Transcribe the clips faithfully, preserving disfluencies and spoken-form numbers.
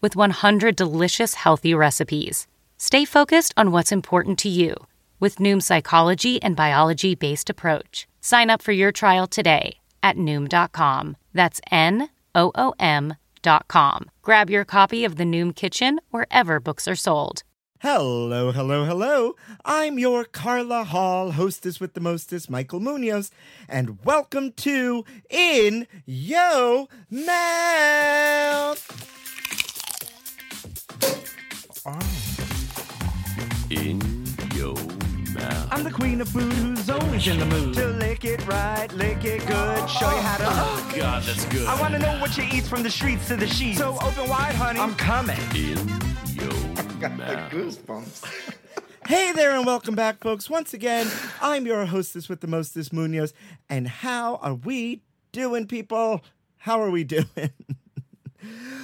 with one hundred delicious, healthy recipes. Stay focused on what's important to you with Noom's psychology and biology-based approach. Sign up for your trial today at Noom dot com. That's N O O M dot com. Grab your copy of The Noom Kitchen wherever books are sold. Hello, hello, hello. I'm your Carla Hall, hostess with the mostest, Michael Muñoz, and welcome to In Yo Mouth. Oh. In your mouth. I'm the queen of food who's always in the mood to lick it right, lick it good, show you how to. Oh God, that's good. I want to know what you eat from the streets to the sheets. So open wide, honey. I'm coming. In your mouth. Got the goosebumps. Hey there and welcome back, folks. Once again, I'm your hostess with the mostest, Muñoz. And how are we doing, people? How are we doing?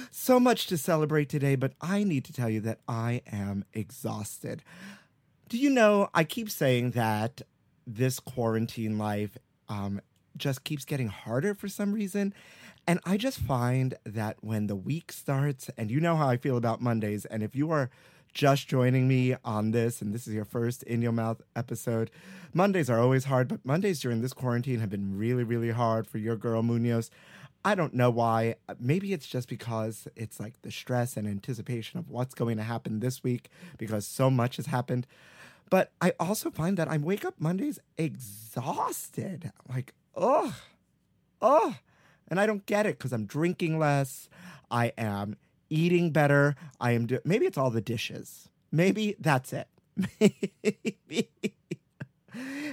So much to celebrate today, but I need to tell you that I am exhausted. Do you know, I keep saying that this quarantine life um, just keeps getting harder for some reason. And I just find that when the week starts, and you know how I feel about Mondays, and if you are just joining me on this, and this is your first In Your Mouth episode, Mondays are always hard, but Mondays during this quarantine have been really, really hard for your girl Muñoz. I don't know why. Maybe it's just because it's like the stress and anticipation of what's going to happen this week because so much has happened. But I also find that I wake up Mondays exhausted. Like, ugh, ugh. And I don't get it because I'm drinking less. I am eating better. I am. Do- Maybe it's all the dishes. Maybe that's it. Maybe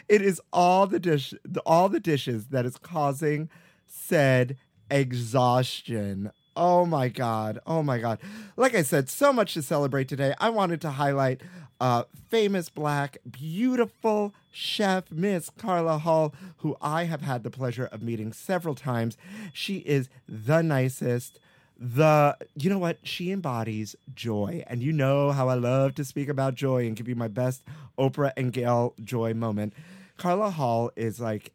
it is all the dish, all the dishes that is causing said exhaustion. Oh my God. Oh my God. Like I said, so much to celebrate today. I wanted to highlight uh, famous black, beautiful chef, Miss Carla Hall, who I have had the pleasure of meeting several times. She is the nicest. The, you know what? She embodies joy. And you know how I love to speak about joy and give you my best Oprah and Gail joy moment. Carla Hall is like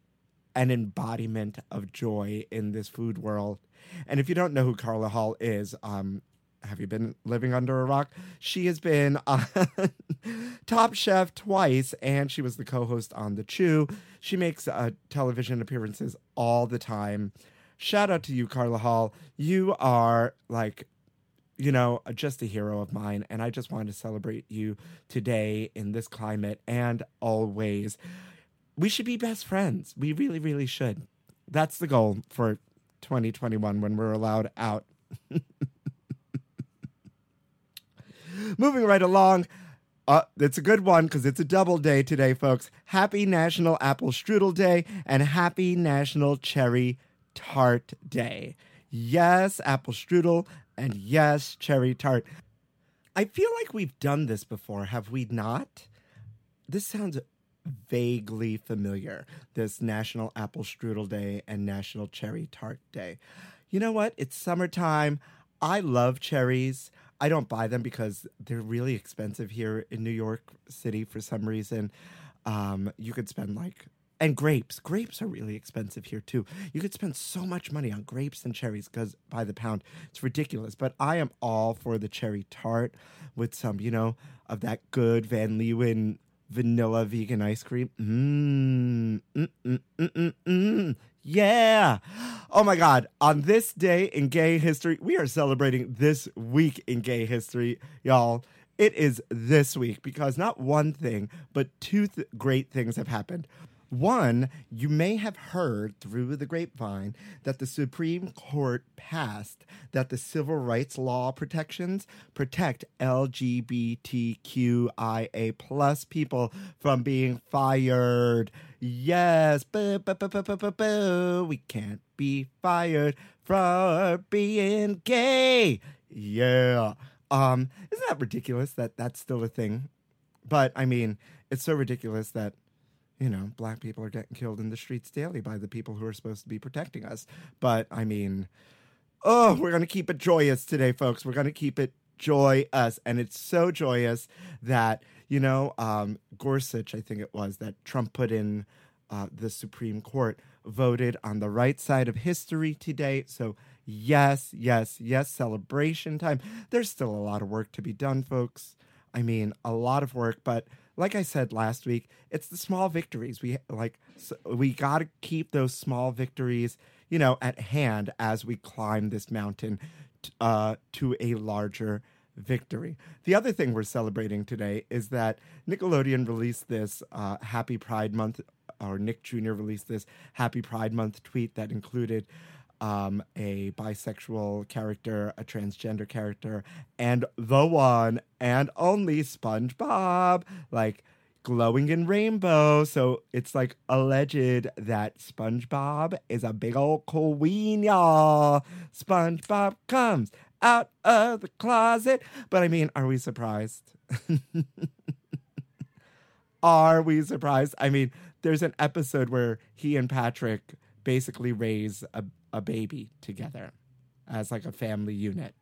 an embodiment of joy in this food world. And if you don't know who Carla Hall is, um, have you been living under a rock? She has been on Top Chef twice, and she was the co-host on The Chew. She makes uh, television appearances all the time. Shout out to you, Carla Hall. You are like, you know, just a hero of mine, and I just wanted to celebrate you today in this climate and always. We should be best friends. We really, really should. That's the goal for twenty twenty-one when we're allowed out. Moving right along. Uh, it's a good one because it's a double day today, folks. Happy National Apple Strudel Day and happy National Cherry Tart Day. Yes, apple strudel and yes, cherry tart. I feel like we've done this before, have we not? This sounds vaguely familiar, this National Apple Strudel Day and National Cherry Tart Day. You know what? It's summertime. I love cherries. I don't buy them because they're really expensive here in New York City for some reason. Um, you could spend like, and grapes. Grapes are really expensive here too. You could spend so much money on grapes and cherries because by the pound, it's ridiculous. But I am all for the cherry tart with some, you know, of that good Van Leeuwen vanilla vegan ice cream. Mmm. Mm, mm, mm, mm, mm. Yeah. Oh my God. On this day in gay history, we are celebrating this week in gay history, y'all. It is this week because not one thing, but two th- great things have happened. One, you may have heard through the grapevine that the Supreme Court passed that the civil rights law protections protect LGBTQIA plus people from being fired. Yes, boo, boo, boo, boo, boo, boo. We can't be fired for being gay. Yeah. Um, isn't that ridiculous that that's still a thing? But, I mean, it's so ridiculous that, you know, black people are getting killed in the streets daily by the people who are supposed to be protecting us. But, I mean, oh, we're going to keep it joyous today, folks. We're going to keep it joyous. And it's so joyous that, you know, um, Gorsuch, I think it was, that Trump put in uh, the Supreme Court, voted on the right side of history today. So, yes, yes, yes, celebration time. There's still a lot of work to be done, folks. I mean, a lot of work, but like I said last week, it's the small victories. We like so we got to keep those small victories, you know, at hand as we climb this mountain t- uh, to a larger victory. The other thing we're celebrating today is that Nickelodeon released this uh, Happy Pride Month, or Nick Junior released this Happy Pride Month tweet that included Um, a bisexual character, a transgender character, and the one and only SpongeBob, like glowing in rainbow. So it's like alleged that SpongeBob is a big old queen, y'all. SpongeBob comes out of the closet. But I mean, are we surprised? Are we surprised? I mean, there's an episode where he and Patrick basically raise a a baby together as like a family unit.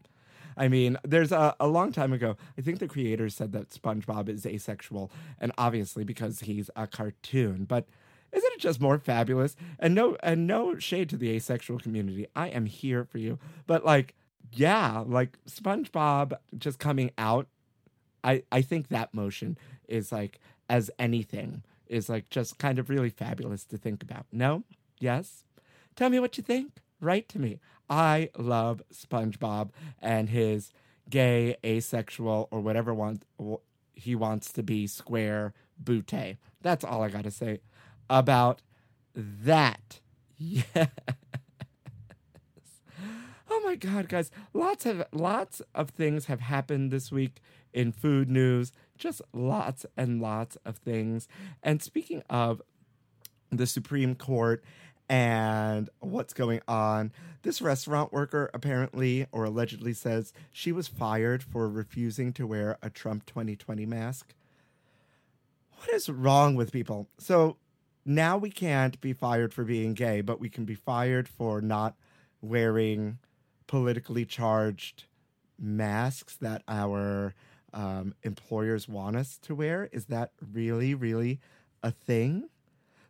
I mean, there's a, a long time ago, I think the creators said that SpongeBob is asexual, and obviously because he's a cartoon, but isn't it just more fabulous? And no, and no shade to the asexual community. I am here for you. But like, yeah, like SpongeBob just coming out, I, I think that motion is like, as anything, is like just kind of really fabulous to think about. No? Yes? Tell me what you think. Write to me. I love SpongeBob and his gay, asexual, or whatever want, he wants to be square bootay. That's all I got to say about that. Yes. Oh, my God, guys. Lots of, lots of things have happened this week in food news. Just lots and lots of things. And speaking of the Supreme Court and what's going on, this restaurant worker apparently or allegedly says she was fired for refusing to wear a Trump twenty twenty mask. What is wrong with people? So now we can't be fired for being gay, but we can be fired for not wearing politically charged masks that our um, employers want us to wear. Is that really, really a thing?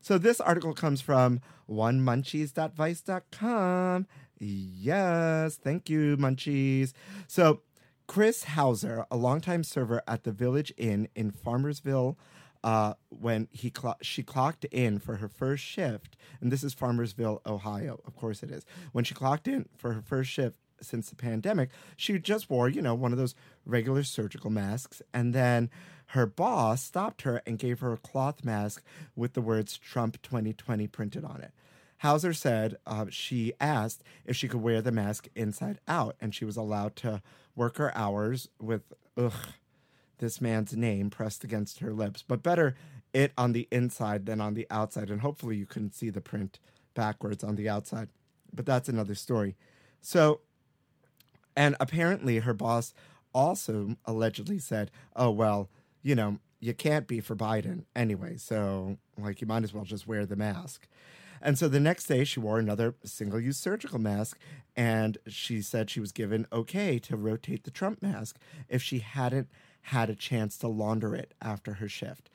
So this article comes from one munchies dot vice dot com. Yes, thank you, Munchies. So Chris Hauser, a longtime server at the Village Inn in Farmersville, uh, when he clo- she clocked in for her first shift, and this is Farmersville, Ohio, of course it is. When she clocked in for her first shift since the pandemic, she just wore, you know, one of those regular surgical masks, and then her boss stopped her and gave her a cloth mask with the words Trump twenty twenty printed on it. Hauser said uh, she asked if she could wear the mask inside out, and she was allowed to work her hours with, ugh, this man's name pressed against her lips. But better it on the inside than on the outside, and hopefully you couldn't see the print backwards on the outside. But that's another story. So, and apparently her boss also allegedly said, oh, well, you know, you can't be for Biden anyway, so, like, you might as well just wear the mask. And so the next day, she wore another single-use surgical mask, and she said she was given okay to rotate the Trump mask if she hadn't had a chance to launder it after her shift.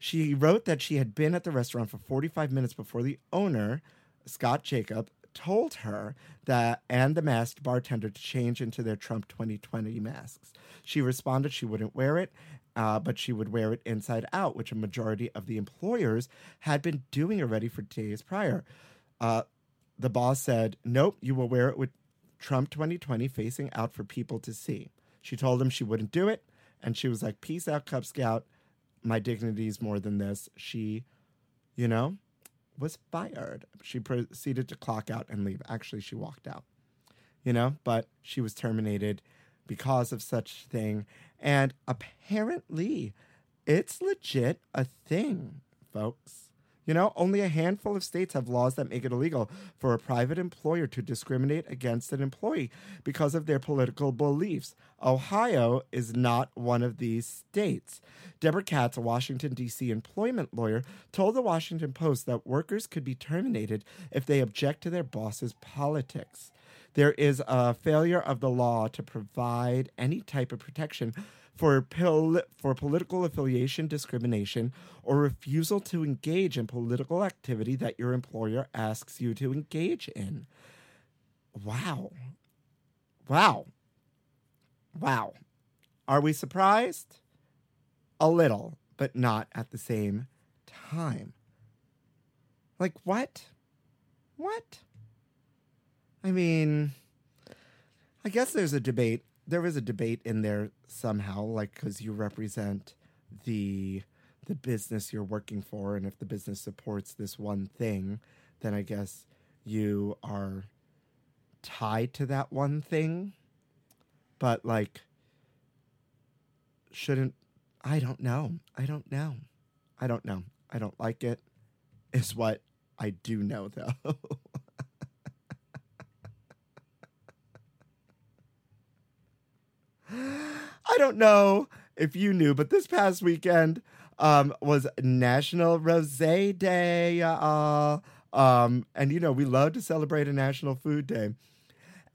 She wrote that she had been at the restaurant for forty-five minutes before the owner, Scott Jacob, told her that and the masked bartender to change into their Trump twenty twenty masks. She responded she wouldn't wear it, Uh, but she would wear it inside out, which a majority of the employers had been doing already for days prior. Uh, the boss said, nope, you will wear it with Trump twenty twenty facing out for people to see. She told him she wouldn't do it, And she was like, peace out, Cub Scout. My dignity is more than this. She, you know, was fired. She proceeded to clock out and leave. Actually, she walked out, you know, but she was terminated because of such thing. And apparently, it's legit a thing, folks. You know, only a handful of states have laws that make it illegal for a private employer to discriminate against an employee because of their political beliefs. Ohio is not one of these states. Deborah Katz, a Washington, D C employment lawyer, told the Washington Post that workers could be terminated if they object to their boss's politics. There is a failure of the law to provide any type of protection for pol- for political affiliation, discrimination, or refusal to engage in political activity that your employer asks you to engage in. Wow. Wow. Wow. Are we surprised? A little, but not at the same time. Like, what? What? I mean, I guess there's a debate. There is a debate in there somehow, like, because you represent the the business you're working for, and if the business supports this one thing, then I guess you are tied to that one thing. But, like, shouldn't... I don't know. I don't know. I don't know. I don't like it, is what I do know, though. I don't know if you knew, but this past weekend um, was National Rosé Day, y'all. Um, and, you know, we love to celebrate a National Food Day.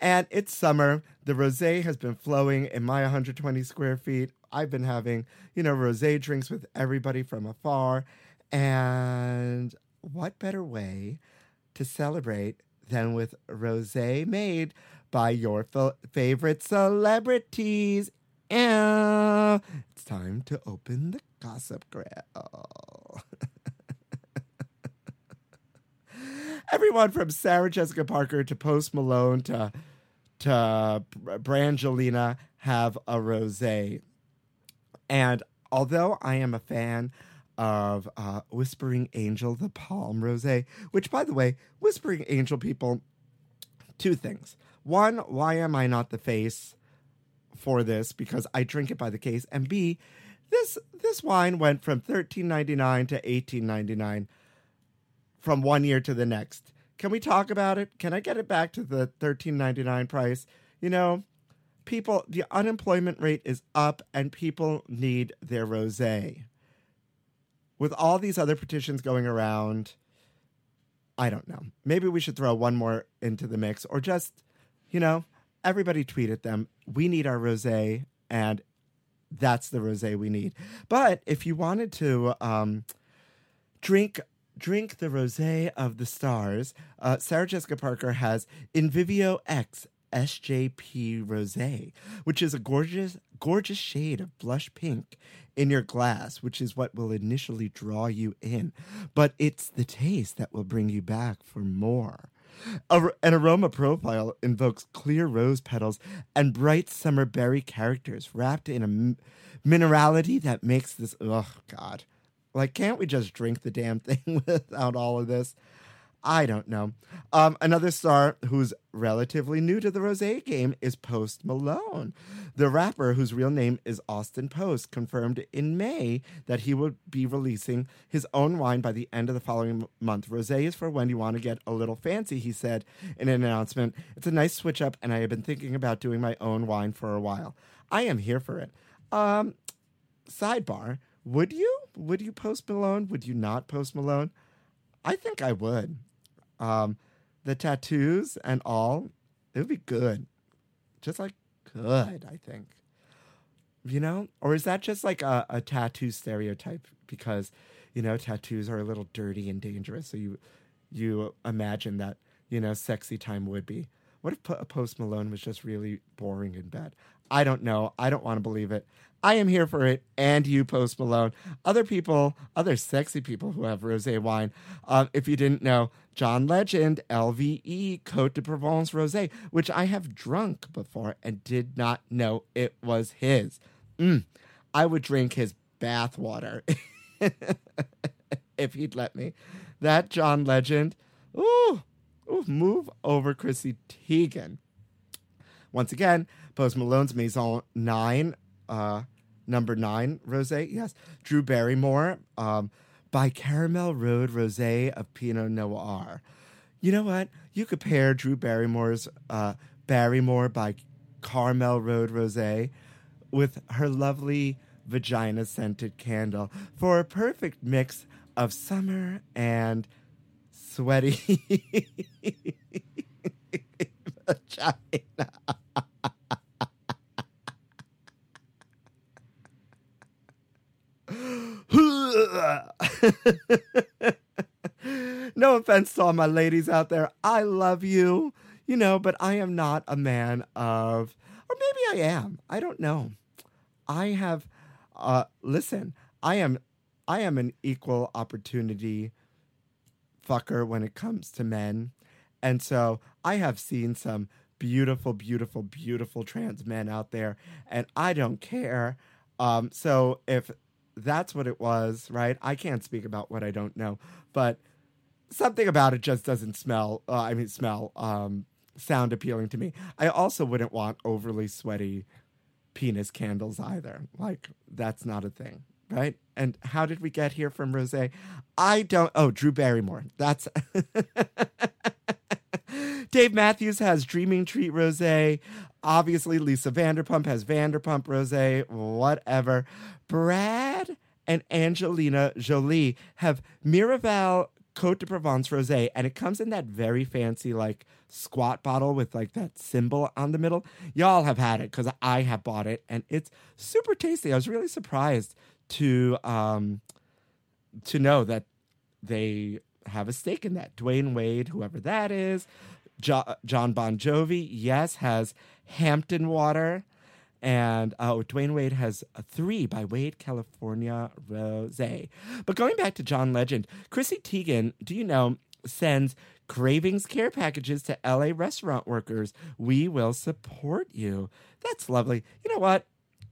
And it's summer. The rosé has been flowing in my one hundred twenty square feet. I've been having, you know, rosé drinks with everybody from afar. And what better way to celebrate than with rosé made by your f- favorite celebrities. And it's time to open the gossip grill. Everyone from Sarah Jessica Parker to Post Malone to, to Brangelina have a rosé. And although I am a fan of uh, Whispering Angel, the Palm Rosé, which, by the way, Whispering Angel people, two things. One, why am I not the face for this? Because I drink it by the case. And B, this this wine went from thirteen ninety-nine dollars to eighteen ninety-nine dollars from one year to the next. Can we talk about it? Can I get it back to the thirteen ninety-nine dollars price? You know, people, the unemployment rate is up and people need their rosé. With all these other petitions going around, I don't know. Maybe we should throw one more into the mix, or just... You know, everybody tweet at them. We need our rosé, and that's the rosé we need. But if you wanted to um, drink drink the rosé of the stars, uh, Sarah Jessica Parker has Invivo X S J P Rosé, which is a gorgeous, gorgeous shade of blush pink in your glass, which is what will initially draw you in. But it's the taste that will bring you back for more. A, an aroma profile invokes clear rose petals and bright summer berry characters wrapped in a m- minerality that makes this... Oh, God. Like, can't we just drink the damn thing without all of this? I don't know. Um, another star who's relatively new to the rosé game is Post Malone. The rapper, whose real name is Austin Post, confirmed in May that he would be releasing his own wine by the end of the following month. Rosé is for when you want to get a little fancy, he said in an announcement. It's a nice switch up, and I have been thinking about doing my own wine for a while. I am here for it. Um, sidebar, would you? Would you Post Malone? Would you not Post Malone? I think I would. Um, the tattoos and all, it would be good. Just like good, I think. You know? Or is that just like a, a tattoo stereotype? Because, you know, tattoos are a little dirty and dangerous. So you you imagine that, you know, sexy time would be. What if P- Post Malone was just really boring in bed? I don't know. I don't want to believe it. I am here for it, and you, Post Malone. Other people, other sexy people who have rosé wine. Um, if you didn't know, John Legend, L V E, Côte de Provence Rosé, which I have drunk before and did not know it was his. Mm. I would drink his bath water if he'd let me. That John Legend. Ooh, ooh, move over Chrissy Teigen. Once again, Post Malone's Maison nine, uh, number nine rosé. Yes, Drew Barrymore um, by Carmel Road Rosé of Pinot Noir. You know what? You could pair Drew Barrymore's uh, Barrymore by Carmel Road Rosé with her lovely vagina-scented candle for a perfect mix of summer and sweaty vagina. No offense to all my ladies out there. I love you, you know, but I am not a man of, or maybe I am. I don't know. I have, uh, listen, I am, I am an equal opportunity fucker when it comes to men. And so I have seen some beautiful, beautiful, beautiful trans men out there, and I don't care. Um, so if that's what it was, right? I can't speak about what I don't know, but something about it just doesn't smell, uh, I mean, smell, um, sound appealing to me. I also wouldn't want overly sweaty penis candles either. Like, that's not a thing, right? And how did we get here from Rosé? I don't, oh, Drew Barrymore. That's, Dave Matthews has Dreaming Treat Rosé. Obviously, Lisa Vanderpump has Vanderpump Rosé, whatever. Brad and Angelina Jolie have Miraval Côte de Provence Rosé, and it comes in that very fancy, like, squat bottle with, like, that symbol on the middle. Y'all have had it, because I have bought it, and it's super tasty. I was really surprised to um, to know that they have a stake in that. Dwayne Wade, whoever that is, jo- John Bon Jovi, yes, has Hampton Water, and uh, Dwayne Wade has a three by Wade California Rosé. But going back to John Legend, Chrissy Teigen, do you know, sends Cravings care packages to L A restaurant workers. We will support you. That's lovely. You know what?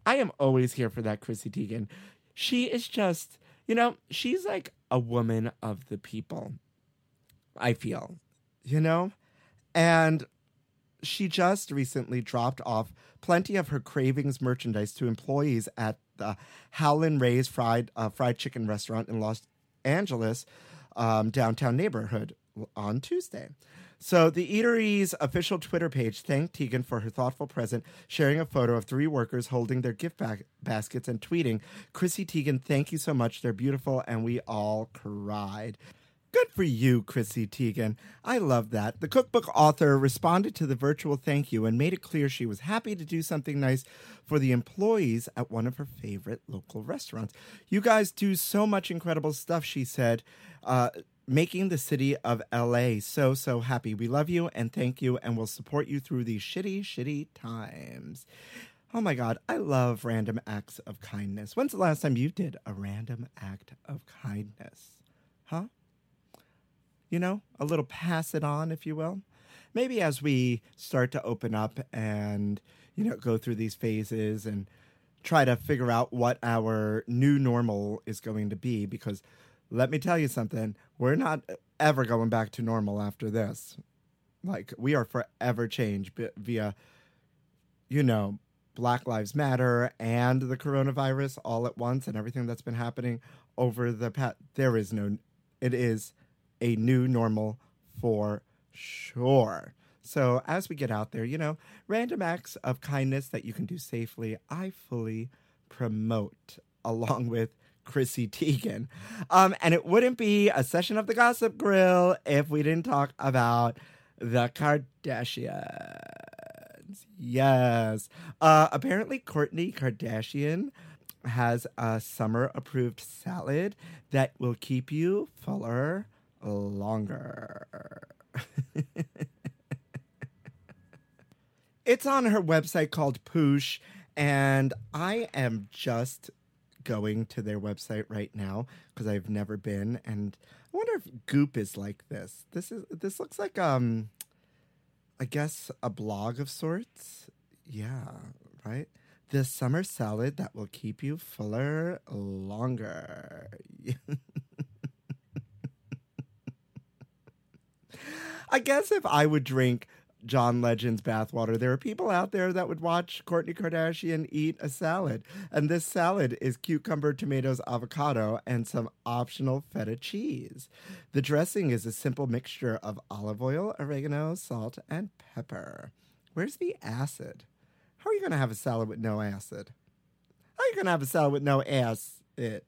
I am always here for that, Chrissy Teigen. She is just, you know, she's like a woman of the people, I feel, you know? And she just recently dropped off plenty of her Cravings merchandise to employees at the Howlin' Ray's fried, uh, fried chicken restaurant in Los Angeles, um, downtown neighborhood on Tuesday. So the eatery's official Twitter page thanked Teigen for her thoughtful present, sharing a photo of three workers holding their gift ba- baskets and tweeting, "Chrissy Teigen, thank you so much. They're beautiful, and we all cried." Good for you, Chrissy Teigen. I love that. The cookbook author responded to the virtual thank you and made it clear she was happy to do something nice for the employees at one of her favorite local restaurants. "You guys do so much incredible stuff," she said, uh, making the city of L A so, so happy. "We love you and thank you, and we'll support you through these shitty, shitty times." Oh my God, I love random acts of kindness. When's the last time you did a random act of kindness? Huh? You know, a little pass it on, if you will. Maybe as we start to open up and, you know, go through these phases and try to figure out what our new normal is going to be, because let me tell you something, we're not ever going back to normal after this. Like, we are forever changed via, you know, Black Lives Matter and the coronavirus all at once and everything that's been happening over the past. There is no, it is a new normal for sure. So as we get out there, you know, random acts of kindness that you can do safely, I fully promote, along with Chrissy Teigen. Um, and it wouldn't be a session of the Gossip Grill if we didn't talk about the Kardashians. Yes. Uh, apparently, Kourtney Kardashian has a summer-approved salad that will keep you fuller longer. It's on her website called Poosh, and I am just going to their website right now because I've never been, and I wonder if Goop is like this. This is this looks like um I guess a blog of sorts. Yeah, right? This summer salad that will keep you fuller longer. I guess if I would drink John Legend's bathwater, there are people out there that would watch Kourtney Kardashian eat a salad. And this salad is cucumber, tomatoes, avocado, and some optional feta cheese. The dressing is a simple mixture of olive oil, oregano, salt, and pepper. Where's the acid? How are you going to have a salad with no acid? How are you going to have a salad with no acid?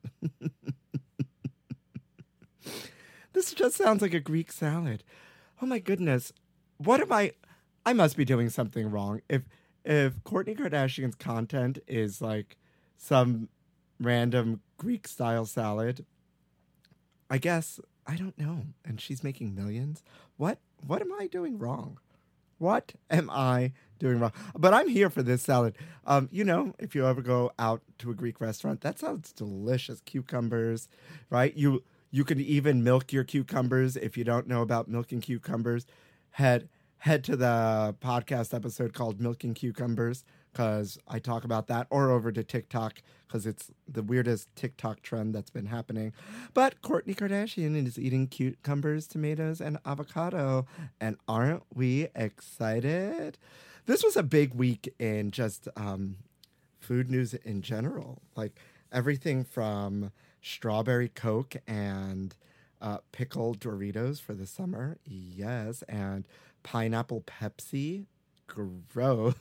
This just sounds like a Greek salad. Oh my goodness. What am I? I must be doing something wrong. If if Kourtney Kardashian's content is like some random Greek style salad, I guess I don't know. And she's making millions. What what am I doing wrong? What am I doing wrong? But I'm here for this salad. Um, you know, if you ever go out to a Greek restaurant, that sounds delicious. Cucumbers, right? You you can even milk your cucumbers if you don't know about milking cucumbers. Head head to the podcast episode called Milking Cucumbers because I talk about that, or over to TikTok because it's the weirdest TikTok trend that's been happening. But Kourtney Kardashian is eating cucumbers, tomatoes, and avocado. And aren't we excited? This was a big week in just um, food news in general. Like everything from strawberry Coke and Uh, pickled Doritos for the summer, yes, and pineapple Pepsi, gross.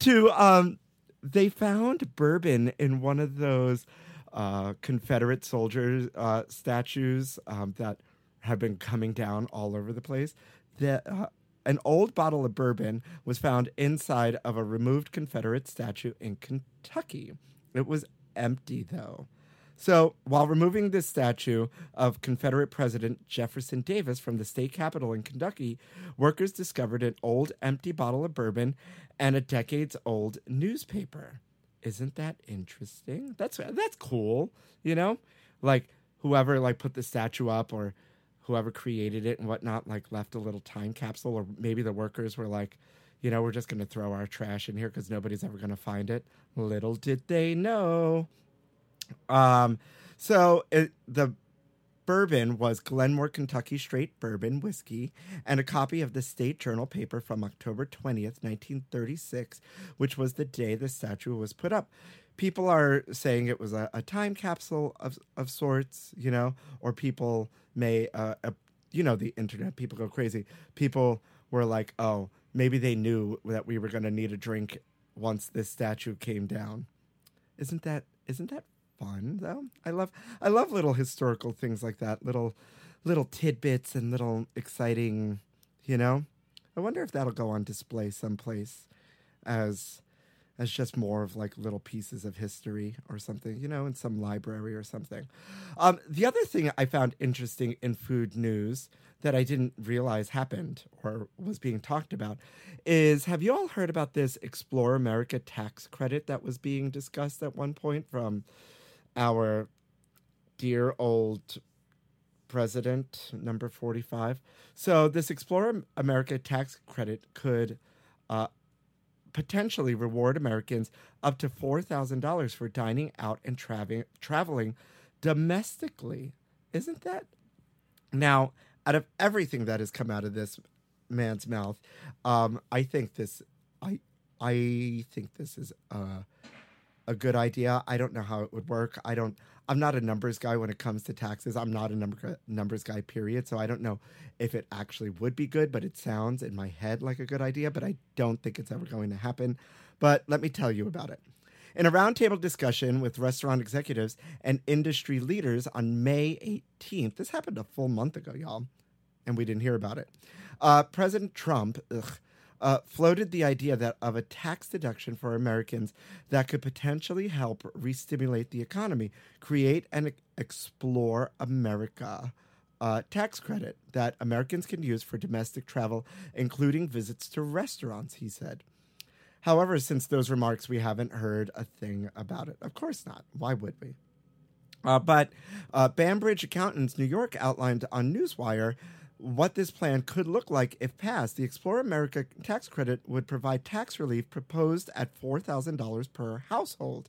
to um, they found bourbon in one of those uh, Confederate soldiers uh, statues um, that have been coming down all over the place. The uh, an old bottle of bourbon was found inside of a removed Confederate statue in Kentucky. It was empty though. So, while removing this statue of Confederate President Jefferson Davis from the state capitol in Kentucky, workers discovered an old empty bottle of bourbon and a decades-old newspaper. Isn't that interesting? That's that's cool, you know? Like, whoever, like, put the statue up or whoever created it and whatnot, like, left a little time capsule, or maybe the workers were like, you know, we're just going to throw our trash in here because nobody's ever going to find it. Little did they know. Um, so it, the bourbon was Glenmore, Kentucky Straight Bourbon Whiskey, and a copy of the State Journal paper from October twentieth, nineteen thirty-six, which was the day the statue was put up. People are saying it was a, a time capsule of, of sorts, you know, or people may, uh, uh, you know, the internet, people go crazy. People were like, oh, maybe they knew that we were going to need a drink once this statue came down. Isn't that, isn't that fun though? I love I love little historical things like that, little little tidbits and little exciting, you know. I wonder if that'll go on display someplace as as just more of like little pieces of history or something, you know, in some library or something. Um, the other thing I found interesting in food news that I didn't realize happened or was being talked about is, have you all heard about this Explore America tax credit that was being discussed at one point from our dear old president, number forty-five. So this Explore America tax credit could uh, potentially reward Americans up to four thousand dollars for dining out and traveling traveling domestically. Isn't that? Now, out of everything that has come out of this man's mouth, um, I think this, I, I think this is a, a good idea. I don't know how it would work. I don't, I'm not a numbers guy when it comes to taxes. I'm not a number, numbers guy, period. So I don't know if it actually would be good, but it sounds in my head like a good idea, but I don't think it's ever going to happen. But let me tell you about it. In a roundtable discussion with restaurant executives and industry leaders on May eighteenth, this happened a full month ago, y'all, and we didn't hear about it, uh, President Trump ugh, uh, floated the idea that of a tax deduction for Americans that could potentially help re-stimulate the economy, create and Explore America uh, tax credit that Americans can use for domestic travel, including visits to restaurants, he said. However, since those remarks, we haven't heard a thing about it. Of course not. Why would we? Uh, but uh, Bainbridge Accountants New York outlined on Newswire what this plan could look like if passed. The Explore America tax credit would provide tax relief proposed at four thousand dollars per household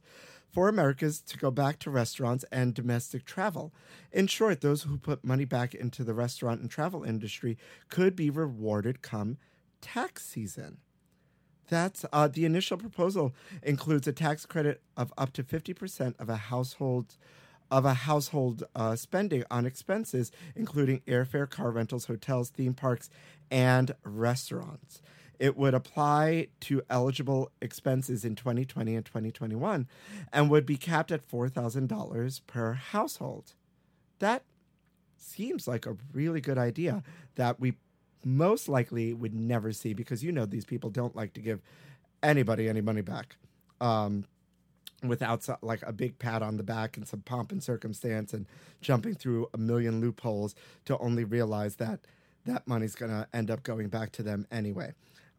for Americans to go back to restaurants and domestic travel. In short, those who put money back into the restaurant and travel industry could be rewarded come tax season. That's uh, the initial proposal includes a tax credit of up to fifty percent of a household of a household uh, spending on expenses, including airfare, car rentals, hotels, theme parks, and restaurants. It would apply to eligible expenses in twenty twenty and twenty twenty-one and would be capped at four thousand dollars per household. That seems like a really good idea that we most likely would never see, because you know these people don't like to give anybody any money back um, without so, like a big pat on the back and some pomp and circumstance and jumping through a million loopholes to only realize that that money's going to end up going back to them anyway.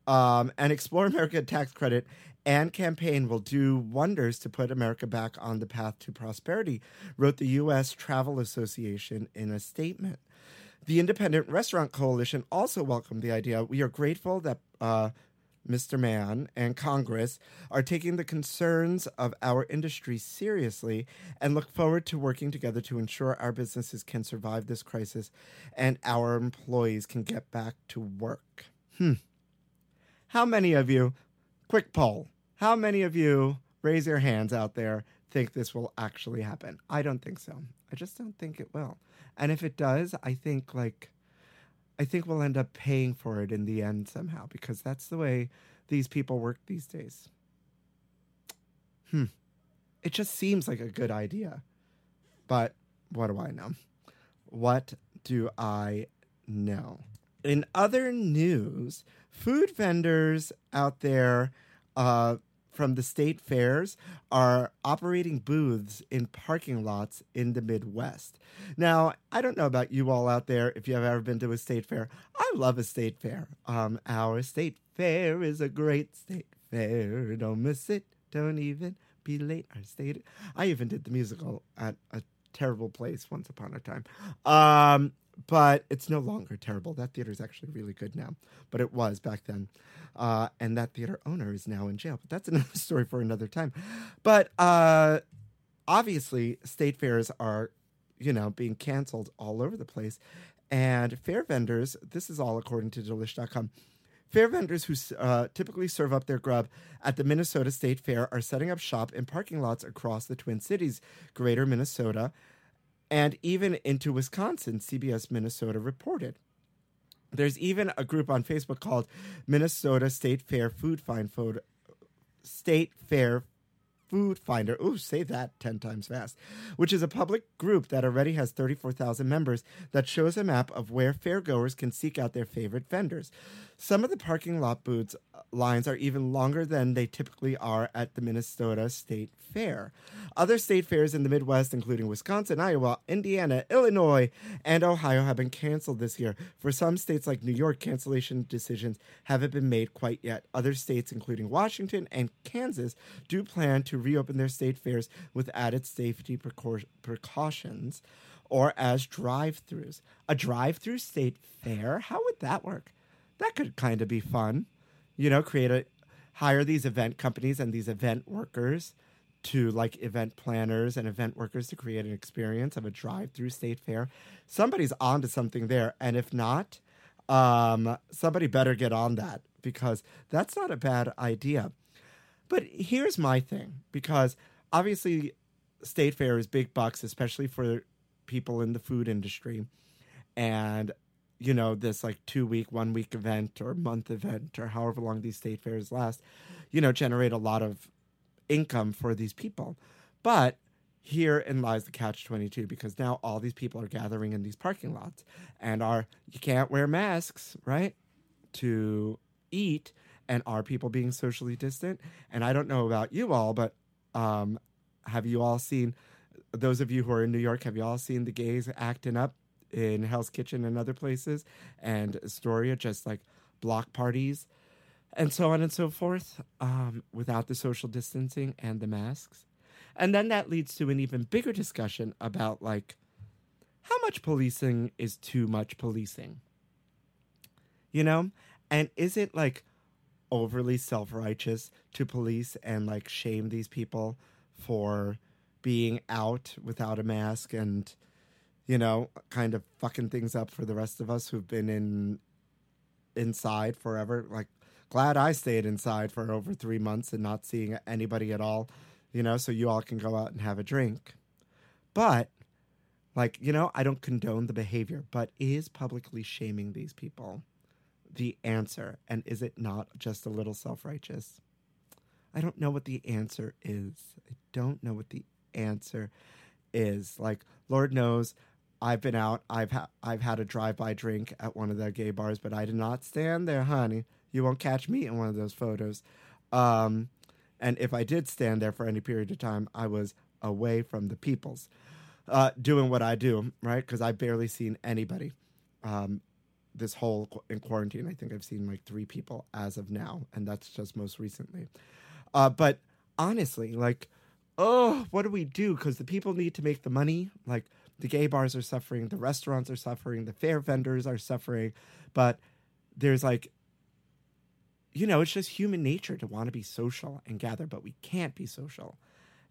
Um, and Explore America tax credit and campaign will do wonders to put America back on the path to prosperity, wrote the U S Travel Association in a statement. The Independent Restaurant Coalition also welcomed the idea. We are grateful that uh, Mister Mann and Congress are taking the concerns of our industry seriously and look forward to working together to ensure our businesses can survive this crisis and our employees can get back to work. Hmm. How many of you, quick poll, how many of you, raise your hands out there, think this will actually happen? I don't think so. I just don't think it will. And if it does, I think like, I think we'll end up paying for it in the end somehow, because that's the way these people work these days. Hmm. It just seems like a good idea. But what do I know? What do I know? In other news, food vendors out there uh, from the state fairs are operating booths in parking lots in the Midwest. Now, I don't know about you all out there if you have ever been to a state fair. I love a state fair. Um, our state fair is a great state fair. Don't miss it. Don't even be late. Our state. I even did the musical at a terrible place once upon a time. Um, but it's no longer terrible. That theater is actually really good now, but it was back then. Uh, and that theater owner is now in jail, but that's another story for another time. But uh, obviously state fairs are, you know, being canceled all over the place. And fair vendors, this is all according to delish dot com, fair vendors who uh, typically serve up their grub at the Minnesota State Fair are setting up shop in parking lots across the Twin Cities, greater Minnesota, and even into Wisconsin, C B S Minnesota reported. There's even a group on Facebook called Minnesota State Fair Food Find Food, State Fair Food Finder. Ooh, say that ten times fast. Which is a public group that already has thirty-four thousand members that shows a map of where fairgoers can seek out their favorite vendors. Some of the parking lot booths lines are even longer than they typically are at the Minnesota State Fair. Other state fairs in the Midwest, including Wisconsin, Iowa, Indiana, Illinois, and Ohio, have been canceled this year. For some states like New York, cancellation decisions haven't been made quite yet. Other states, including Washington and Kansas, do plan to reopen their state fairs with added safety precautions or as drive-thrus. A drive-thru state fair? How would that work? That could kind of be fun. You know, create a, hire these event companies and these event workers to like event planners and event workers to create an experience of a drive-through state fair. Somebody's on to something there. And if not, um, somebody better get on that, because that's not a bad idea. But here's my thing, because obviously state fair is big bucks, especially for people in the food industry. And you know, this like two week, one week event or month event or however long these state fairs last, you know, generate a lot of income for these people. But herein lies the catch twenty-two, because now all these people are gathering in these parking lots and are, you can't wear masks, right, to eat. And are people being socially distant? And I don't know about you all, but um, have you all seen, those of you who are in New York, have you all seen the gays acting up in Hell's Kitchen and other places, and Astoria, just like block parties and so on and so forth, um, without the social distancing and the masks? And then that leads to an even bigger discussion about like how much policing is too much policing, you know? And is it like overly self-righteous to police and like shame these people for being out without a mask and, you know, kind of fucking things up for the rest of us who've been in inside forever? Like, glad I stayed inside for over three months and not seeing anybody at all, you know, so you all can go out and have a drink. But, like, you know, I don't condone the behavior, but is publicly shaming these people the answer? And is it not just a little self-righteous? I don't know what the answer is. I don't know what the answer is. Like, Lord knows, I've been out. I've ha- I've had a drive-by drink at one of the gay bars, but I did not stand there, honey. You won't catch me in one of those photos. Um, and if I did stand there for any period of time, I was away from the peoples uh, doing what I do, right? Because I've barely seen anybody um, this whole qu- in quarantine. I think I've seen like three people as of now, and that's just most recently. Uh, but honestly, like, oh, what do we do? Because the people need to make the money. Like, the gay bars are suffering, the restaurants are suffering, the fair vendors are suffering. But there's like, you know, it's just human nature to want to be social and gather, but we can't be social.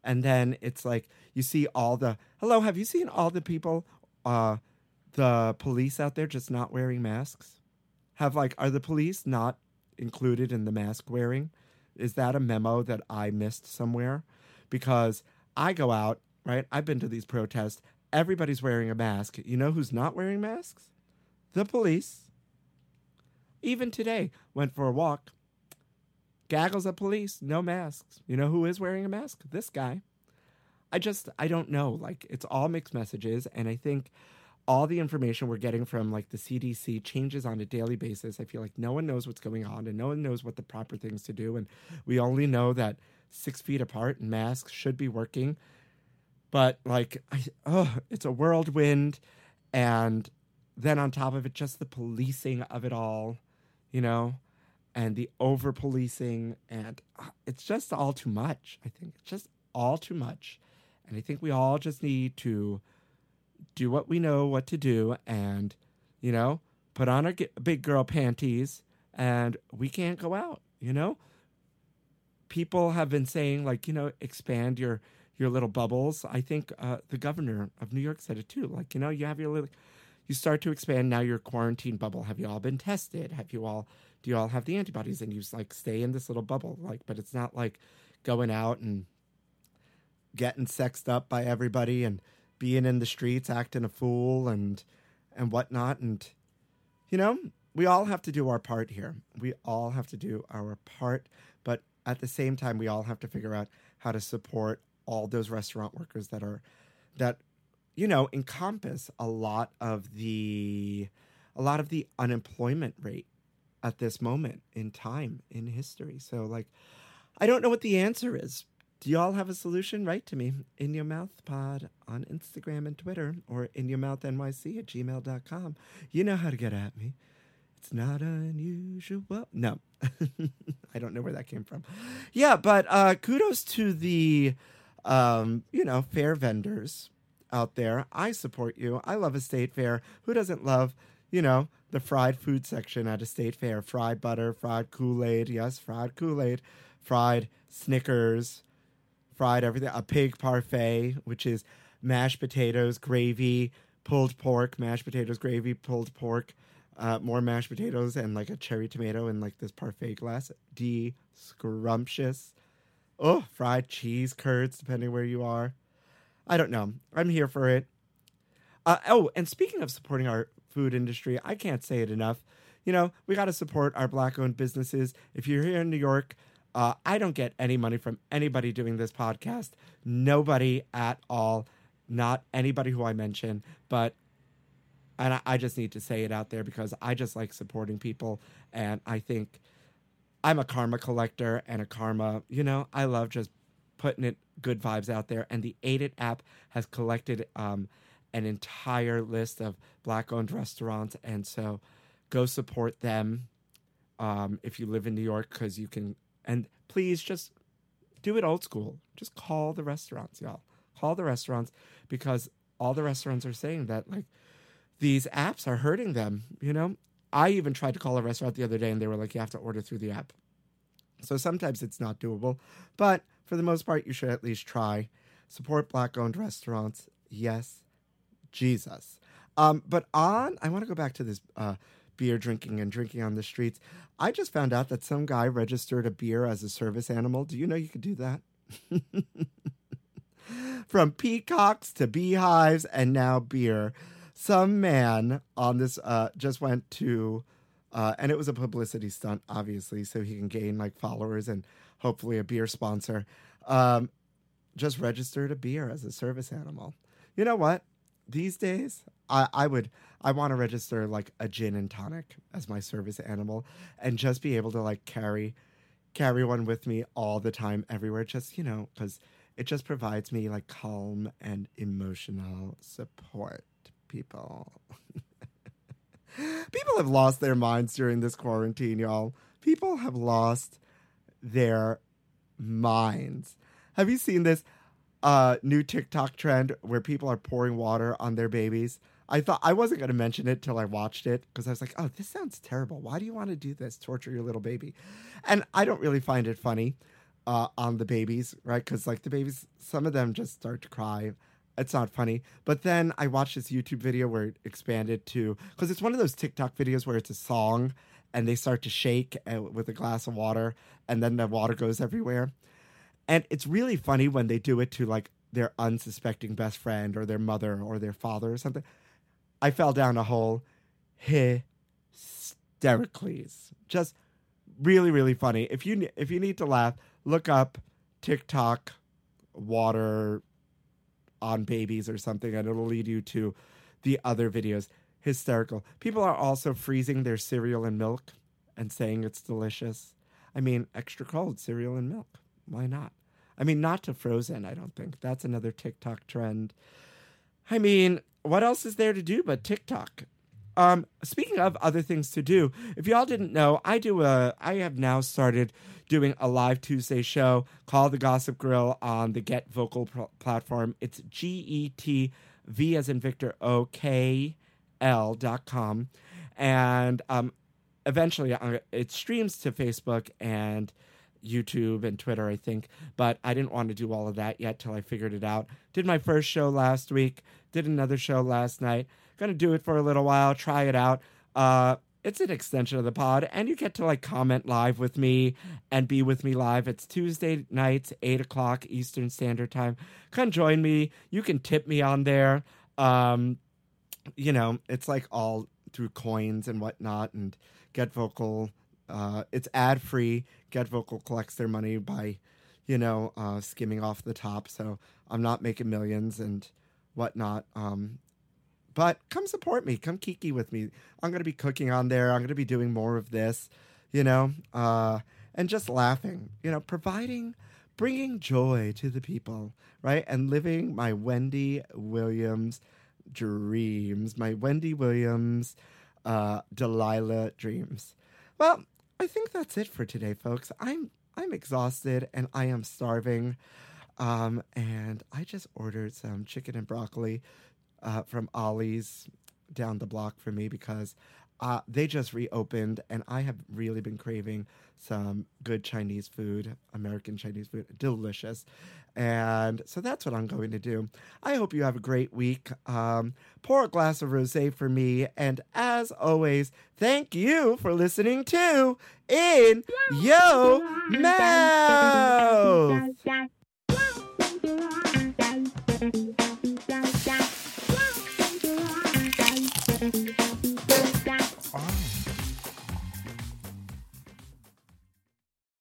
And then it's like, you see all the, hello, have you seen all the people, uh, the police out there just not wearing masks? Have like, are the police not included in the mask wearing? Is that a memo that I missed somewhere? Because I go out, right? I've been to these protests. Everybody's wearing a mask. You know who's not wearing masks? The police. Even today, went for a walk. Gaggles of police, no masks. You know who is wearing a mask? This guy. I just, I don't know. Like, it's all mixed messages. And I think all the information we're getting from, like, the C D C changes on a daily basis. I feel like no one knows what's going on and no one knows what the proper things to do. And we only know that six feet apart and masks should be working. But, like, I, oh, it's a whirlwind. And then on top of it, just the policing of it all, you know, and the over-policing. And uh, it's just all too much, I think. It's just all too much. And I think we all just need to do what we know what to do and, you know, put on our g- big girl panties, and we can't go out, you know? People have been saying, like, you know, expand your, your little bubbles. I think uh, the governor of New York said it too. Like, you know, you have your little, you start to expand now your quarantine bubble. Have you all been tested? Have you all, do you all have the antibodies? And you just, like, stay in this little bubble. Like, but it's not like going out and getting sexed up by everybody and being in the streets, acting a fool and and whatnot. And, you know, we all have to do our part here. We all have to do our part. But at the same time, we all have to figure out how to support all those restaurant workers that are, that, you know, encompass a lot of the, a lot of the unemployment rate at this moment in time in history. So, like, I don't know what the answer is. Do y'all have a solution? Write to me, In Your Mouth Pod on Instagram and Twitter, or in your mouth N Y C at gmail dot com. You know how to get at me. It's not unusual. No, I don't know where that came from. Yeah, but uh, kudos to the, um, you know, fair vendors out there. I support you. I love a state fair. Who doesn't love, you know, the fried food section at a state fair? Fried butter, fried Kool-Aid. Yes, fried Kool-Aid, fried Snickers, fried everything, a pig parfait, which is mashed potatoes, gravy, pulled pork, mashed potatoes, gravy, pulled pork, uh, more mashed potatoes, and like a cherry tomato in like this parfait glass. De-scrumptious. Oh, fried cheese curds, depending where you are. I don't know. I'm here for it. Uh, oh, and speaking of supporting our food industry, I can't say it enough. You know, we got to support our Black-owned businesses. If you're here in New York, Uh, I don't get any money from anybody doing this podcast. Nobody at all. Not anybody who I mention. But, and I, I just need to say it out there because I just like supporting people. And I think I'm a karma collector and a karma, you know, I love just putting it good vibes out there. And the Ate It app has collected um, an entire list of Black-owned restaurants. And so go support them um, if you live in New York, because you can. And please just do it old school. Just call the restaurants, y'all. Call the restaurants, because all the restaurants are saying that, like, these apps are hurting them, you know? I even tried to call a restaurant the other day and they were like, you have to order through the app. So sometimes it's not doable, but for the most part, you should at least try. Support Black-owned restaurants. Yes, Jesus. Um, but on, I want to go back to this uh, beer drinking and drinking on the streets. I just found out that some guy registered a beer as a service animal. Do you know you could do that? From peacocks to beehives and now beer. Some man on this uh, just went to, uh, and it was a publicity stunt, obviously, so he can gain like followers and hopefully a beer sponsor. Um, just registered a beer as a service animal. You know what? These days, I, I would, I want to register like a gin and tonic as my service animal and just be able to like carry, carry one with me all the time everywhere. Just, you know, because it just provides me like calm and emotional support, people. People have lost their minds during this quarantine, y'all. People have lost their minds. Have you seen this uh, new TikTok trend where people are pouring water on their babies? I thought I wasn't going to mention it till I watched it because I was like, oh, this sounds terrible. Why do you want to do this? Torture your little baby. And I don't really find it funny uh, on the babies, right? Because like the babies, some of them just start to cry. It's not funny. But then I watched this YouTube video where it expanded to, because it's one of those TikTok videos where it's a song and they start to shake with a glass of water and then the water goes everywhere. And it's really funny when they do it to like their unsuspecting best friend or their mother or their father or something. I fell down a hole hysterically. Just really, really funny. If you if you need to laugh, look up TikTok water on babies or something, and it'll lead you to the other videos. Hysterical. People are also freezing their cereal and milk and saying it's delicious. I mean, extra cold cereal and milk. Why not? I mean, not to frozen, I don't think. That's another TikTok trend. I mean, what else is there to do but TikTok? Um, speaking of other things to do, if y'all didn't know, I do a, I have now started doing a live Tuesday show called The Gossip Grill on the Get Vocal pl- platform. It's G E T V as in Victor O K L dot com. And um, eventually it streams to Facebook and YouTube and Twitter, I think, but I didn't want to do all of that yet till I figured it out. Did my first show last week, did another show last night. Gonna do it for a little while, try it out. Uh, it's an extension of the pod, and you get to like comment live with me and be with me live. It's Tuesday nights, eight o'clock Eastern Standard Time. Come join me. You can tip me on there. Um, you know, it's like all through coins and whatnot, and Get Vocal. Uh, it's ad free. Get Vocal collects their money by, you know, uh, skimming off the top. So I'm not making millions and whatnot. Um, but come support me. Come kiki with me. I'm going to be cooking on there. I'm going to be doing more of this, you know, uh, and just laughing, you know, providing, bringing joy to the people, right? And living my Wendy Williams dreams, my Wendy Williams, uh, Delilah dreams. Well, I think that's it for today, folks. I'm I'm exhausted and I am starving. Um, and I just ordered some chicken and broccoli uh, from Ollie's down the block for me because uh, they just reopened and I have really been craving some good Chinese food, American Chinese food, delicious. And so that's what I'm going to do. I hope you have a great week. Um, pour a glass of rosé for me. And as always, thank you for listening to In Yo Mouth.